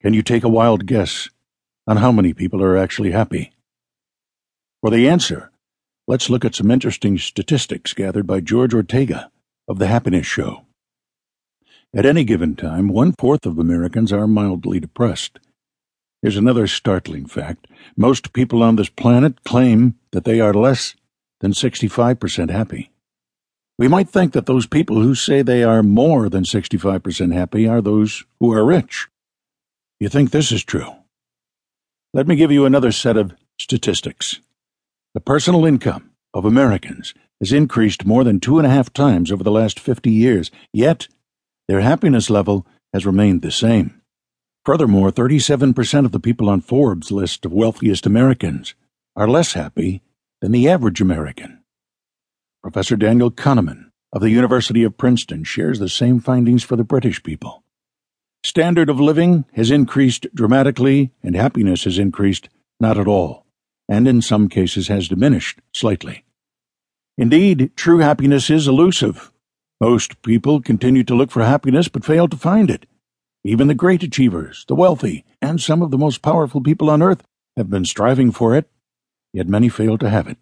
Can you take a wild guess on how many people are actually happy? For the answer, let's look at some interesting statistics gathered by George Ortega of The Happiness Show. At any given time, 1/4 of Americans are mildly depressed. Here's another startling fact. Most people on this planet claim that they are less than 65% happy. We might think that those people who say they are more than 65% happy are those who are rich. You think this is true? Let me give you another set of statistics. The personal income of Americans has increased more than 2.5 times over the last 50 years, yet their happiness level has remained the same. Furthermore, 37% of the people on Forbes' list of wealthiest Americans are less happy than the average American. Professor Daniel Kahneman of the University of Princeton shares the same findings for the British people. Standard of living has increased dramatically, and happiness has increased not at all, and in some cases has diminished slightly. Indeed, true happiness is elusive. Most people continue to look for happiness but fail to find it. Even the great achievers, the wealthy, and some of the most powerful people on earth have been striving for it, yet many fail to have it.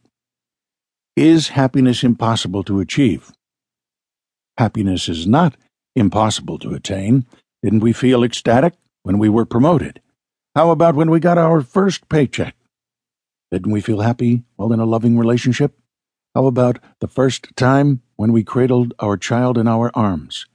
Is happiness impossible to achieve? Happiness is not impossible to attain. Didn't we feel ecstatic when we were promoted? How about when we got our first paycheck? Didn't we feel happy while in a loving relationship? How about the first time when we cradled our child in our arms?